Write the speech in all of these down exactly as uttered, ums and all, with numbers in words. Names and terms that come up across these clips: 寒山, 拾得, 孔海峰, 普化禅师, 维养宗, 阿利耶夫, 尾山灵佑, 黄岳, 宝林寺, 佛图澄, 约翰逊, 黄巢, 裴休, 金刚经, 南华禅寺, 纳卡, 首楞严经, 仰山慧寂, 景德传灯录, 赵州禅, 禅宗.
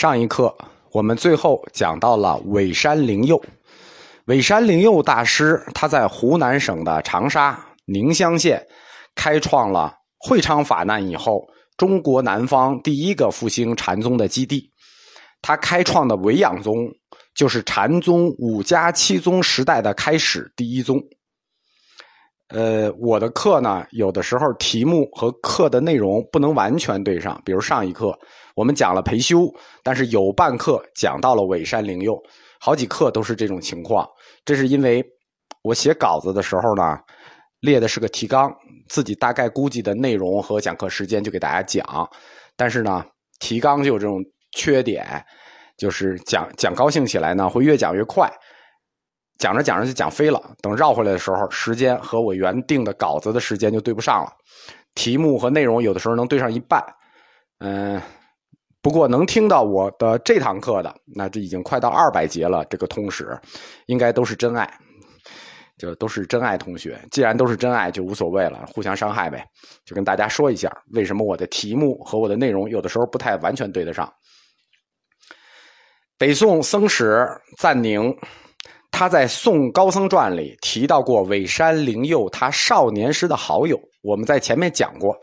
上一课我们最后讲到了尾山灵佑，尾山灵佑大师他在湖南省的长沙、宁乡县开创了会昌法难以后中国南方第一个复兴禅宗的基地。他开创的维养宗就是禅宗五家七宗时代的开始第一宗。呃，我的课呢，有的时候题目和课的内容不能完全对上，比如上一课我们讲了裴休，但是有半课讲到了尾山灵佑，好几课都是这种情况。这是因为我写稿子的时候呢，列的是个提纲，自己大概估计的内容和讲课时间就给大家讲，但是呢，提纲就有这种缺点，就是讲讲高兴起来呢，会越讲越快。讲着讲着就讲飞了，等绕回来的时候，时间和我原定的稿子的时间就对不上了。题目和内容有的时候能对上一半，嗯、呃，不过能听到我的这堂课的，那这已经快到二百节了，这个通史应该都是真爱，就都是真爱同学。既然都是真爱，就无所谓了，互相伤害呗。就跟大家说一下，为什么我的题目和我的内容有的时候不太完全对得上。北宋僧史赞宁，他在《宋高僧传》里提到过尾山灵佑他少年时的好友，我们在前面讲过，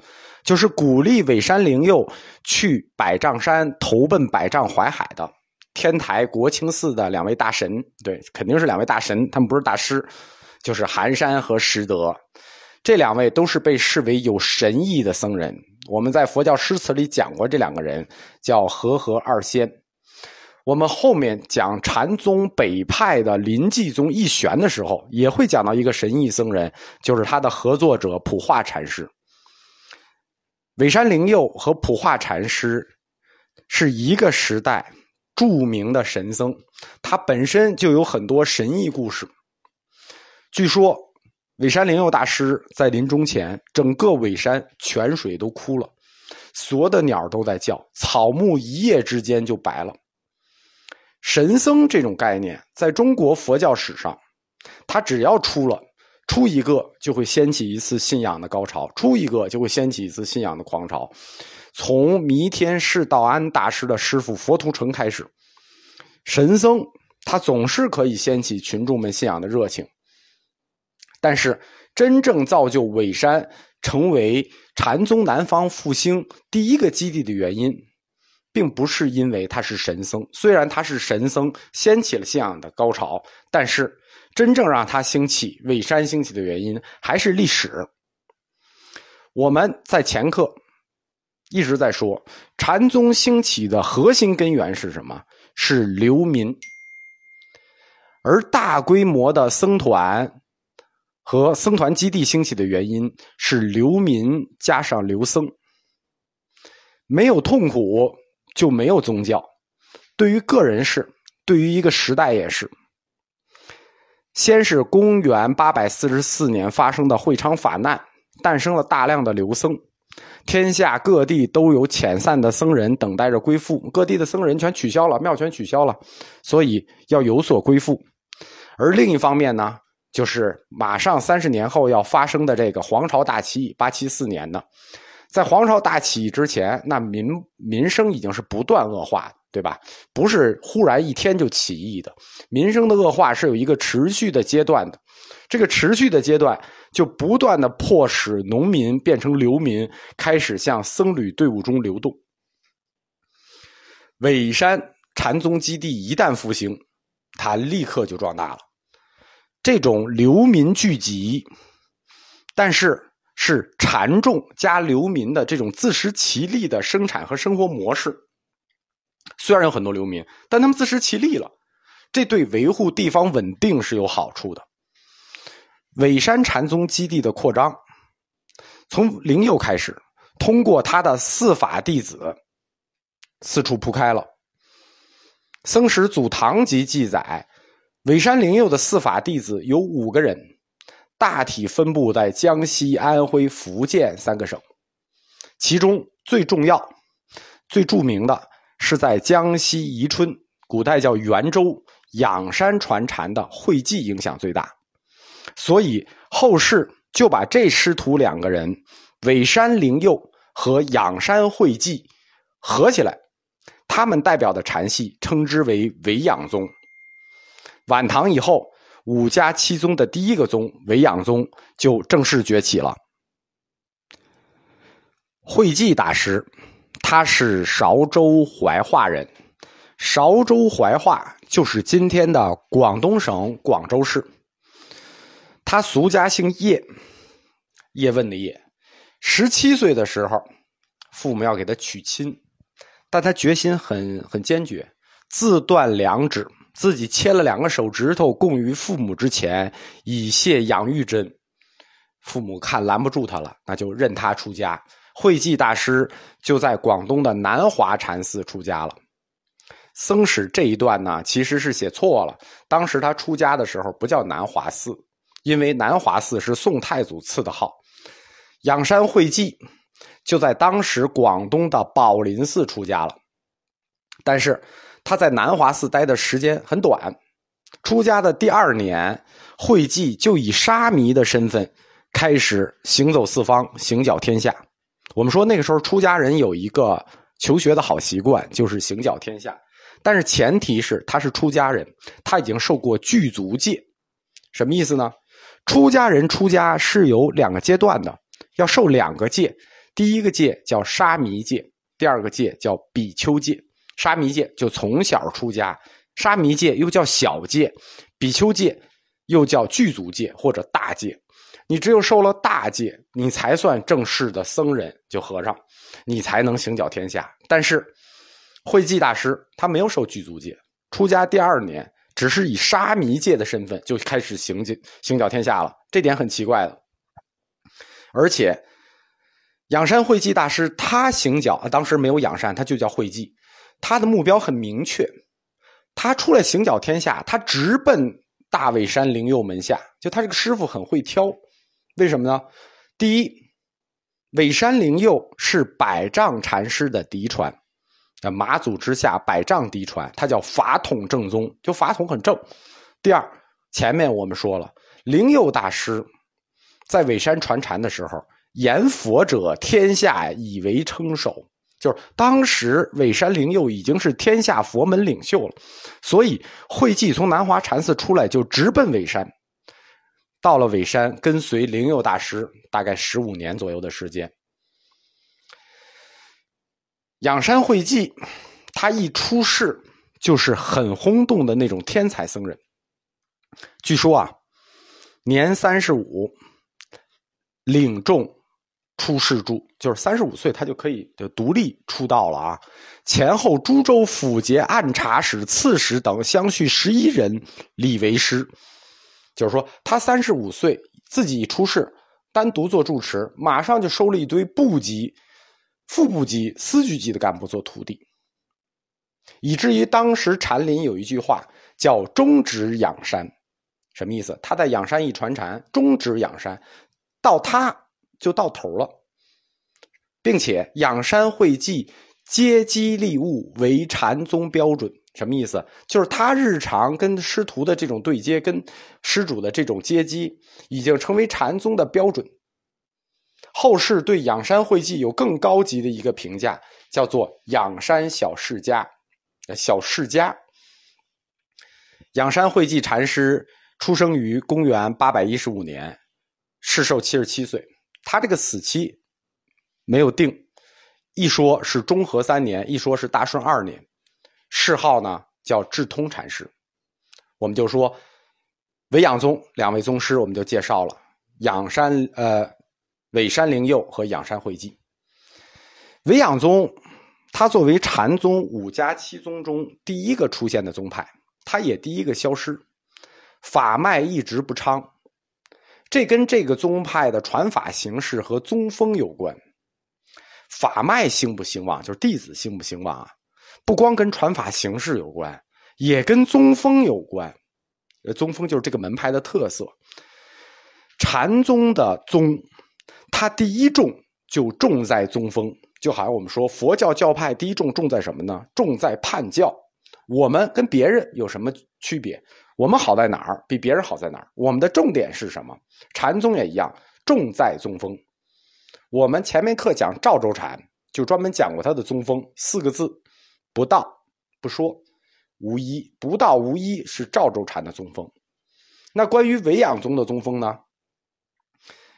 就是鼓励尾山灵佑去百丈山投奔百丈怀海的天台国清寺的两位大神，对，肯定是两位大神，他们不是大师，就是寒山和拾得，这两位都是被视为有神意的僧人。我们在佛教诗词里讲过这两个人，叫和合二仙。我们后面讲禅宗北派的临济宗义玄的时候，也会讲到一个神意僧人，就是他的合作者普化禅师。尾山灵佑和普化禅师是一个时代著名的神僧，他本身就有很多神异故事。据说尾山灵佑大师在临终前，整个尾山泉水都枯了，所有的鸟都在叫，草木一夜之间就白了。神僧这种概念在中国佛教史上，它只要出了出一个就会掀起一次信仰的高潮，出一个就会掀起一次信仰的狂潮。从弥天释道安大师的师父佛图澄开始，神僧他总是可以掀起群众们信仰的热情。但是真正造就尾山成为禅宗南方复兴第一个基地的原因，并不是因为他是神僧，虽然他是神僧掀起了信仰的高潮，但是真正让他兴起尾山兴起的原因还是历史。我们在前课一直在说，禅宗兴起的核心根源是什么？是流民。而大规模的僧团和僧团基地兴起的原因是流民加上流僧。没有痛苦就没有宗教，对于个人是，对于一个时代也是。先是公元八百四十四年发生的会昌法难，诞生了大量的流僧，天下各地都有遣散的僧人等待着归附，各地的僧人全取消了，庙全取消了，所以要有所归附。而另一方面呢，就是马上三十年后要发生的这个黄巢大起义，八七四年的。在黄巢大起义之前，那民民生已经是不断恶化的，对吧？不是忽然一天就起义的，民生的恶化是有一个持续的阶段的，这个持续的阶段就不断的迫使农民变成流民，开始向僧侣队伍中流动。尾山禅宗基地一旦复兴，它立刻就壮大了，这种流民聚集，但是是禅众加流民的这种自食其力的生产和生活模式。虽然有很多流民，但他们自食其力了，这对维护地方稳定是有好处的。尾山禅宗基地的扩张，从灵佑开始，通过他的四法弟子四处铺开了。僧史祖堂集记载，尾山灵佑的四法弟子有五个人，大体分布在江西、安徽、福建三个省，其中最重要、最著名的是在江西宜春（古代叫袁州）仰山传禅的慧寂影响最大，所以后世就把这师徒两个人，尾山灵佑和仰山慧寂合起来，他们代表的禅系称之为维养宗。晚唐以后，五家七宗的第一个宗维养宗就正式崛起了。慧寂大师，他是韶州怀化人，韶州怀化就是今天的广东省广州市。他俗家姓叶，叶问的叶。十七岁的时候，父母要给他娶亲，但他决心很很坚决，自断两指，自己切了两个手指头供于父母之前，以谢养育真。父母看拦不住他了，那就任他出家。慧寂大师就在广东的南华禅寺出家了。僧史这一段呢，其实是写错了，当时他出家的时候不叫南华寺，因为南华寺是宋太祖赐的号。仰山慧寂就在当时广东的宝林寺出家了，但是他在南华寺待的时间很短。出家的第二年，慧寂就以沙弥的身份开始行走四方，行脚天下。我们说那个时候出家人有一个求学的好习惯，就是行脚天下，但是前提是他是出家人，他已经受过具足戒。什么意思呢？出家人出家是有两个阶段的，要受两个戒。第一个戒叫沙弥戒，第二个戒叫比丘戒。沙弥戒就从小出家，沙弥戒又叫小戒，比丘戒又叫具足戒或者大戒。你只有受了大戒，你才算正式的僧人，就和尚，你才能行脚天下。但是慧寂大师他没有受具足戒，出家第二年只是以沙弥戒的身份就开始行行脚天下了，这点很奇怪的。而且仰山慧寂大师他行脚、啊、当时没有仰山，他就叫慧寂，他的目标很明确，他出来行脚天下，他直奔大尾山灵佑门下。就他这个师傅很会挑，为什么呢？第一，尾山灵佑是百丈禅师的嫡传，马祖之下百丈嫡传，他叫法统正宗，就法统很正。第二，前面我们说了，灵佑大师在尾山传禅的时候言佛者天下以为称首，就是当时尾山灵佑已经是天下佛门领袖了，所以慧寂从南华禅寺出来就直奔尾山，到了尾山跟随灵佑大师大概十五年左右的时间。仰山慧寂他一出世就是很轰动的那种天才僧人，据说啊，年三十五领众出世诸，就是三十五岁他就可以就独立出道了啊！前后诸州府节按察使、刺史等相续十一人礼为师，就是说他三十五岁自己出世，单独做住持，马上就收了一堆部级、副部级、司局级的干部做徒弟，以至于当时禅林有一句话叫终止仰山。什么意思？他在仰山一传禅，终止仰山，到他就到头了。并且仰山慧寂接机立物为禅宗标准。什么意思？就是他日常跟师徒的这种对接，跟师主的这种接机，已经成为禅宗的标准。后世对仰山慧寂有更高级的一个评价，叫做仰山小释家。小释家仰山慧寂禅师出生于公元八百一十五年，世寿七十七岁。他这个死期没有定，一说是中和三年，一说是大顺二年。谥号呢叫智通禅师。我们就说维养宗两位宗师我们就介绍了，仰山呃尾山灵佑和仰山慧寂。维养宗他作为禅宗五家七宗中第一个出现的宗派，他也第一个消失，法脉一直不昌。这跟这个宗派的传法形式和宗风有关。法脉兴不兴旺，就是弟子兴不兴旺啊，不光跟传法形式有关，也跟宗风有关。宗风就是这个门派的特色。禅宗的宗，它第一重就重在宗风，就好像我们说佛教教派第一重重在什么呢？重在判教。我们跟别人有什么区别？我们好在哪儿？比别人好在哪儿？我们的重点是什么？禅宗也一样，重在宗风。我们前面课讲赵州禅，就专门讲过他的宗风，四个字，不到不说，无一不到无一是赵州禅的宗风。那关于维养宗的宗风呢？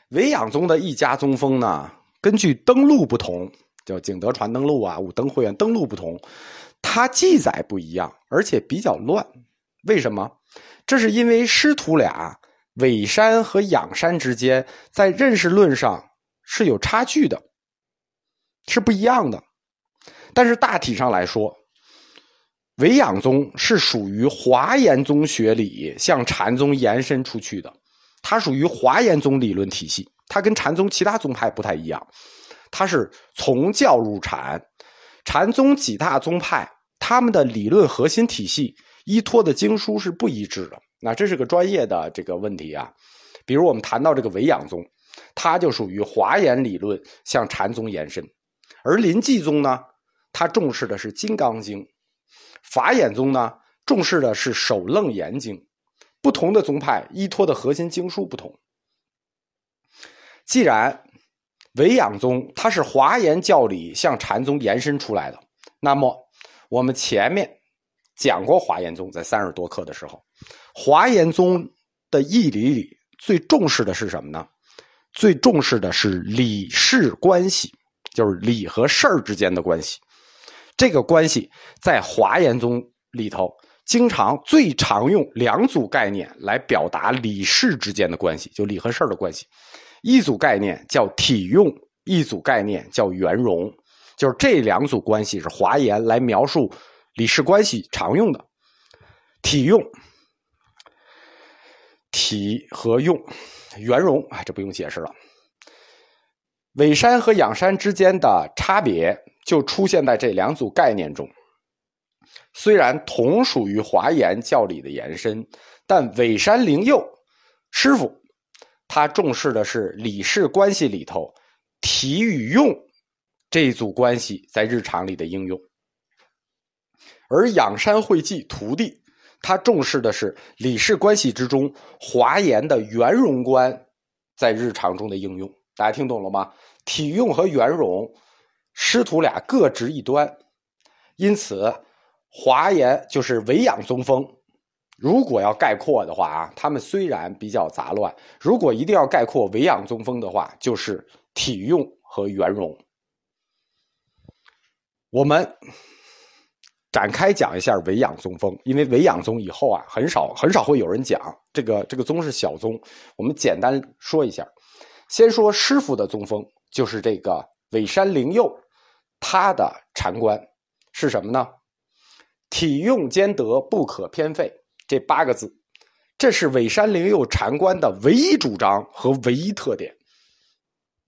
维养宗的一家宗风呢，根据登录不同，叫景德传登录啊、武登会员登录不同，它记载不一样，而且比较乱。为什么？这是因为师徒俩伪山和仰山之间在认识论上是有差距的，是不一样的。但是大体上来说，维养宗是属于华严宗学里向禅宗延伸出去的，它属于华严宗理论体系，它跟禅宗其他宗派不太一样，它是从教入禅。禅宗几大宗派他们的理论核心体系依托的经书是不一致的，那这是个专业的这个问题啊。比如我们谈到这个维养宗，它就属于华严理论向禅宗延伸，而临济宗呢，它重视的是《金刚经》，法眼宗呢重视的是《首楞严经》，不同的宗派依托的核心经书不同。既然维养宗它是华严教理向禅宗延伸出来的，那么我们前面讲过华严宗，在三十多课的时候，华严宗的义理里最重视的是什么呢？最重视的是理事关系，就是理和事儿之间的关系。这个关系在华严宗里头经常最常用两组概念来表达理事之间的关系，就理和事儿的关系。一组概念叫体用，一组概念叫圆融，就是这两组关系是华严来描述理事关系常用的。体用，体和用，圆融，哎，这不用解释了。伪山和仰山之间的差别就出现在这两组概念中。虽然同属于华严教理的延伸，但伪山灵佑师父他重视的是理事关系里头体与用这一组关系在日常里的应用，而仰山慧寂徒弟他重视的是理事关系之中华严的圆融观在日常中的应用。大家听懂了吗？体用和圆融师徒俩各执一端，因此华严就是维养宗风。如果要概括的话啊，他们虽然比较杂乱，如果一定要概括维养宗风的话，就是体用和圆融。我们展开讲一下维养宗风，因为维养宗以后啊，很少很少会有人讲，这个这个宗是小宗，我们简单说一下。先说师父的宗风，就是这个伪山灵佑，他的禅观是什么呢？体用兼得，不可偏废，这八个字，这是伪山灵佑禅观的唯一主张和唯一特点。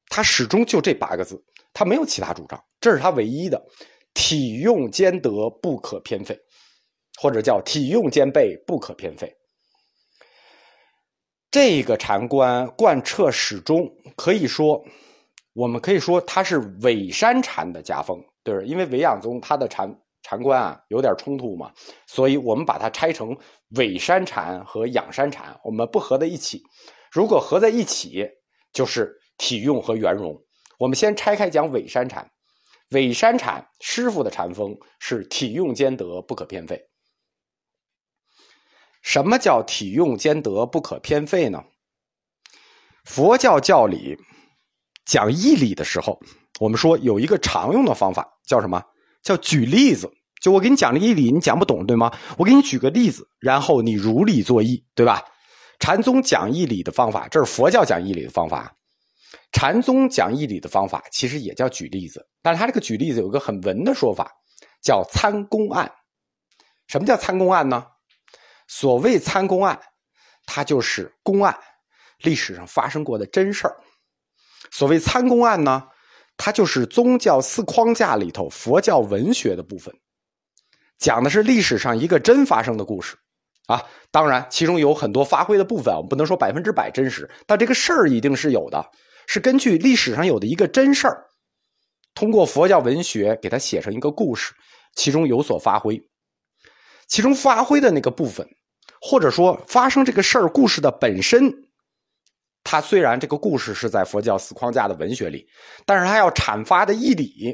他始终就这八个字，他没有其他主张，这是他唯一的。体用兼得，不可偏废，或者叫体用兼备，不可偏废。这个禅观贯彻始终，可以说我们可以说它是伪山禅的家风，对不对？因为维养宗它的禅禅观啊有点冲突嘛，所以我们把它拆成伪山禅和仰山禅，我们不合在一起。如果合在一起，就是体用和圆融。我们先拆开讲伪山禅。伪山禅师父的禅风是体用兼得，不可偏废。什么叫体用兼得，不可偏废呢？佛教教理讲义理的时候，我们说有一个常用的方法叫什么？叫举例子。就我给你讲这个义理，你讲不懂对吗？我给你举个例子，然后你如理作意，对吧？禅宗讲义理的方法，这是佛教讲义理的方法。禅宗讲义理的方法其实也叫举例子，但是他这个举例子有一个很文的说法，叫参公案。什么叫参公案呢？所谓参公案，它就是公案，历史上发生过的真事儿。所谓参公案呢，它就是宗教四框架里头佛教文学的部分，讲的是历史上一个真发生的故事啊。当然其中有很多发挥的部分，我们不能说百分之百真实，但这个事儿一定是有的，是根据历史上有的一个真事儿，通过佛教文学给它写成一个故事，其中有所发挥。其中发挥的那个部分，或者说发生这个事儿故事的本身，它虽然这个故事是在佛教四框架的文学里，但是它要阐发的义理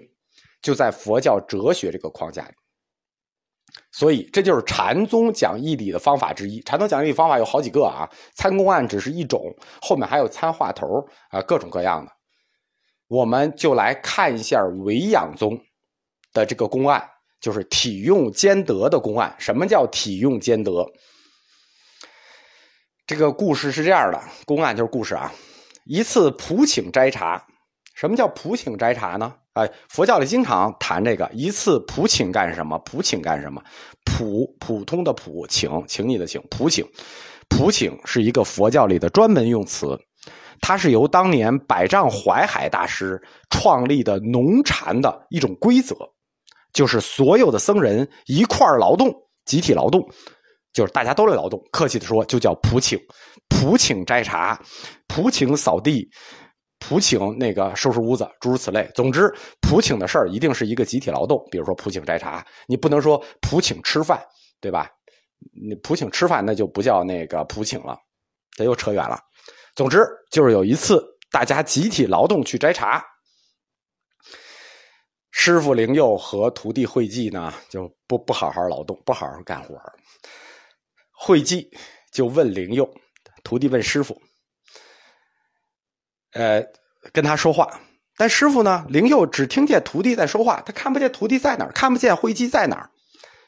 就在佛教哲学这个框架里，所以这就是禅宗讲义理的方法之一。禅宗讲义理方法有好几个啊，参公案只是一种，后面还有参话头啊，各种各样的。我们就来看一下维养宗的这个公案，就是体用兼得的公案。什么叫体用兼得？这个故事是这样的，公案就是故事啊。一次普请斋茶，什么叫普请斋茶呢？哎，佛教里经常谈这个，一次普请干什么？普请干什么？普，普通的普，请，请你的请，普请。普请是一个佛教里的专门用词，它是由当年百丈怀海大师创立的农禅的一种规则，就是所有的僧人一块劳动，集体劳动，就是大家都来劳动，客气的说就叫普请。普请摘茶，普请扫地，普请那个收拾屋子，诸如此类。总之普请的事儿一定是一个集体劳动，比如说普请摘茶，你不能说普请吃饭，对吧？你普请吃饭那就不叫那个普请了，这又扯远了。总之就是有一次大家集体劳动去摘茶，师傅灵佑和徒弟慧寂呢就不不好好劳动，不好好干活。慧寂就问灵佑，徒弟问师傅，呃，跟他说话。但师傅呢，灵佑只听见徒弟在说话，他看不见徒弟在哪儿，看不见慧寂在哪儿。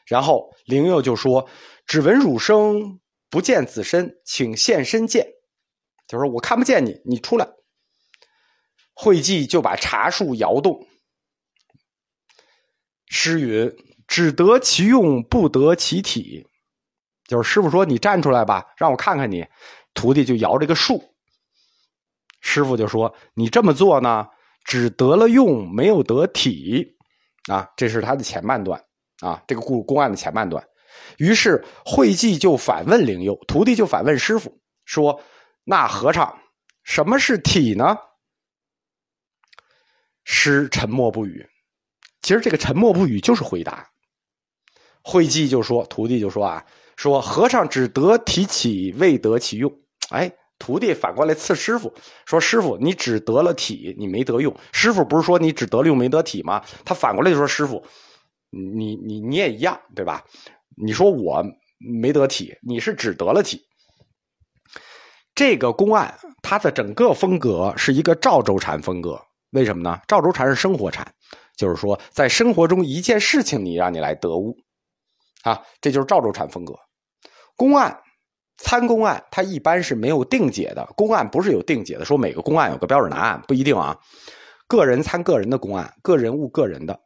然后灵佑就说：“只闻汝声，不见子身，请现身见。”就是我看不见你，你出来。慧寂就把茶树摇动。诗云：“只得其用，不得其体。”就是师傅说：“你站出来吧，让我看看你。”徒弟就摇这个树。师傅就说：“你这么做呢，只得了用，没有得体。”啊，这是他的前半段啊，这个故公案的前半段。于是慧寂就反问灵佑，徒弟就反问师傅说：“那和尚，什么是体呢？”师沉默不语。其实这个沉默不语就是回答。慧寂就说，徒弟就说啊，说和尚只得体起，未得其用。哎，徒弟反过来刺师傅，说师傅你只得了体，你没得用。师傅不是说你只得了用没得体吗？他反过来就说师傅，你你你也一样，对吧？你说我没得体，你是只得了体。这个公案它的整个风格是一个赵州禅风格，为什么呢？赵州禅是生活禅，就是说在生活中一件事情你让你来得悟啊，这就是赵州禅风格。公案参公案它一般是没有定解的，公案不是有定解的，说每个公案有个标准答案，不一定啊。个人参个人的公案，个人悟个人的。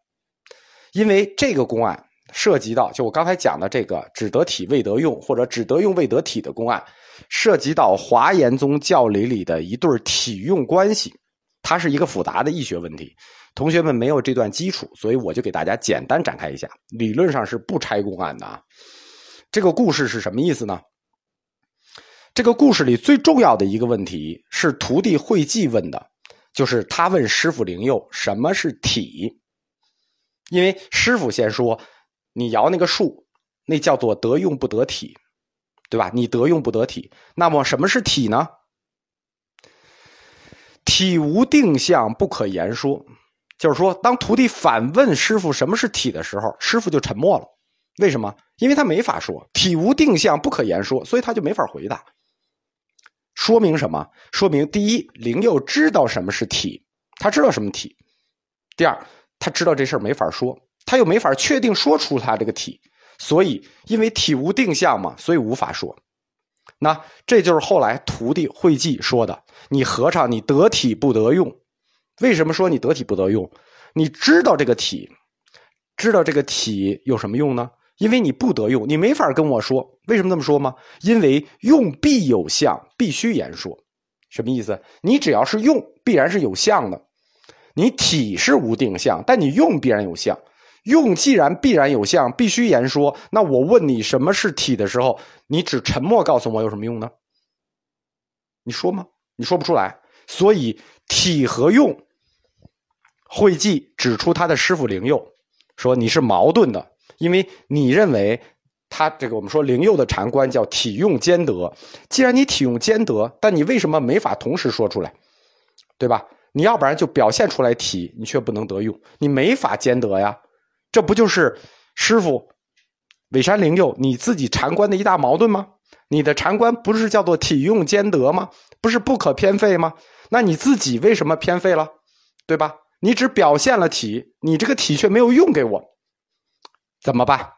因为这个公案涉及到，就我刚才讲的这个只得体未得用，或者只得用未得体的公案，涉及到华严宗教理里的一对体用关系，它是一个复杂的易学问题。同学们没有这段基础，所以我就给大家简单展开一下。理论上是不拆公案的啊。这个故事是什么意思呢？这个故事里最重要的一个问题是徒弟慧寂问的，就是他问师傅灵佑什么是体。因为师傅先说你摇那个树，那叫做得用不得体，对吧？你得用不得体，那么什么是体呢？体无定向，不可言说。就是说当徒弟反问师傅什么是体的时候，师傅就沉默了。为什么？因为他没法说，体无定向，不可言说，所以他就没法回答。说明什么？说明第一，灵佑知道什么是体，他知道什么体；第二，他知道这事儿没法说，他又没法确定说出他这个体，所以因为体无定向嘛，所以无法说。那这就是后来徒弟慧寂说的，你和尚你得体不得用。为什么说你得体不得用？你知道这个体，知道这个体有什么用呢？因为你不得用，你没法跟我说。为什么这么说吗？因为用必有相，必须言说。什么意思？你只要是用必然是有相的，你体是无定相，但你用必然有相。用既然必然有相，必须言说，那我问你什么是体的时候，你只沉默告诉我有什么用呢？你说吗？你说不出来。所以体和用，慧寂指出他的师傅灵佑说你是矛盾的，因为你认为他这个我们说灵佑的禅观叫体用兼得，既然你体用兼得，但你为什么没法同时说出来，对吧？你要不然就表现出来体，你却不能得用，你没法兼得呀。这不就是师傅尾山灵佑你自己禅观的一大矛盾吗？你的禅观不是叫做体用兼得吗？不是不可偏废吗？那你自己为什么偏废了？对吧？你只表现了体，你这个体却没有用给我，怎么办？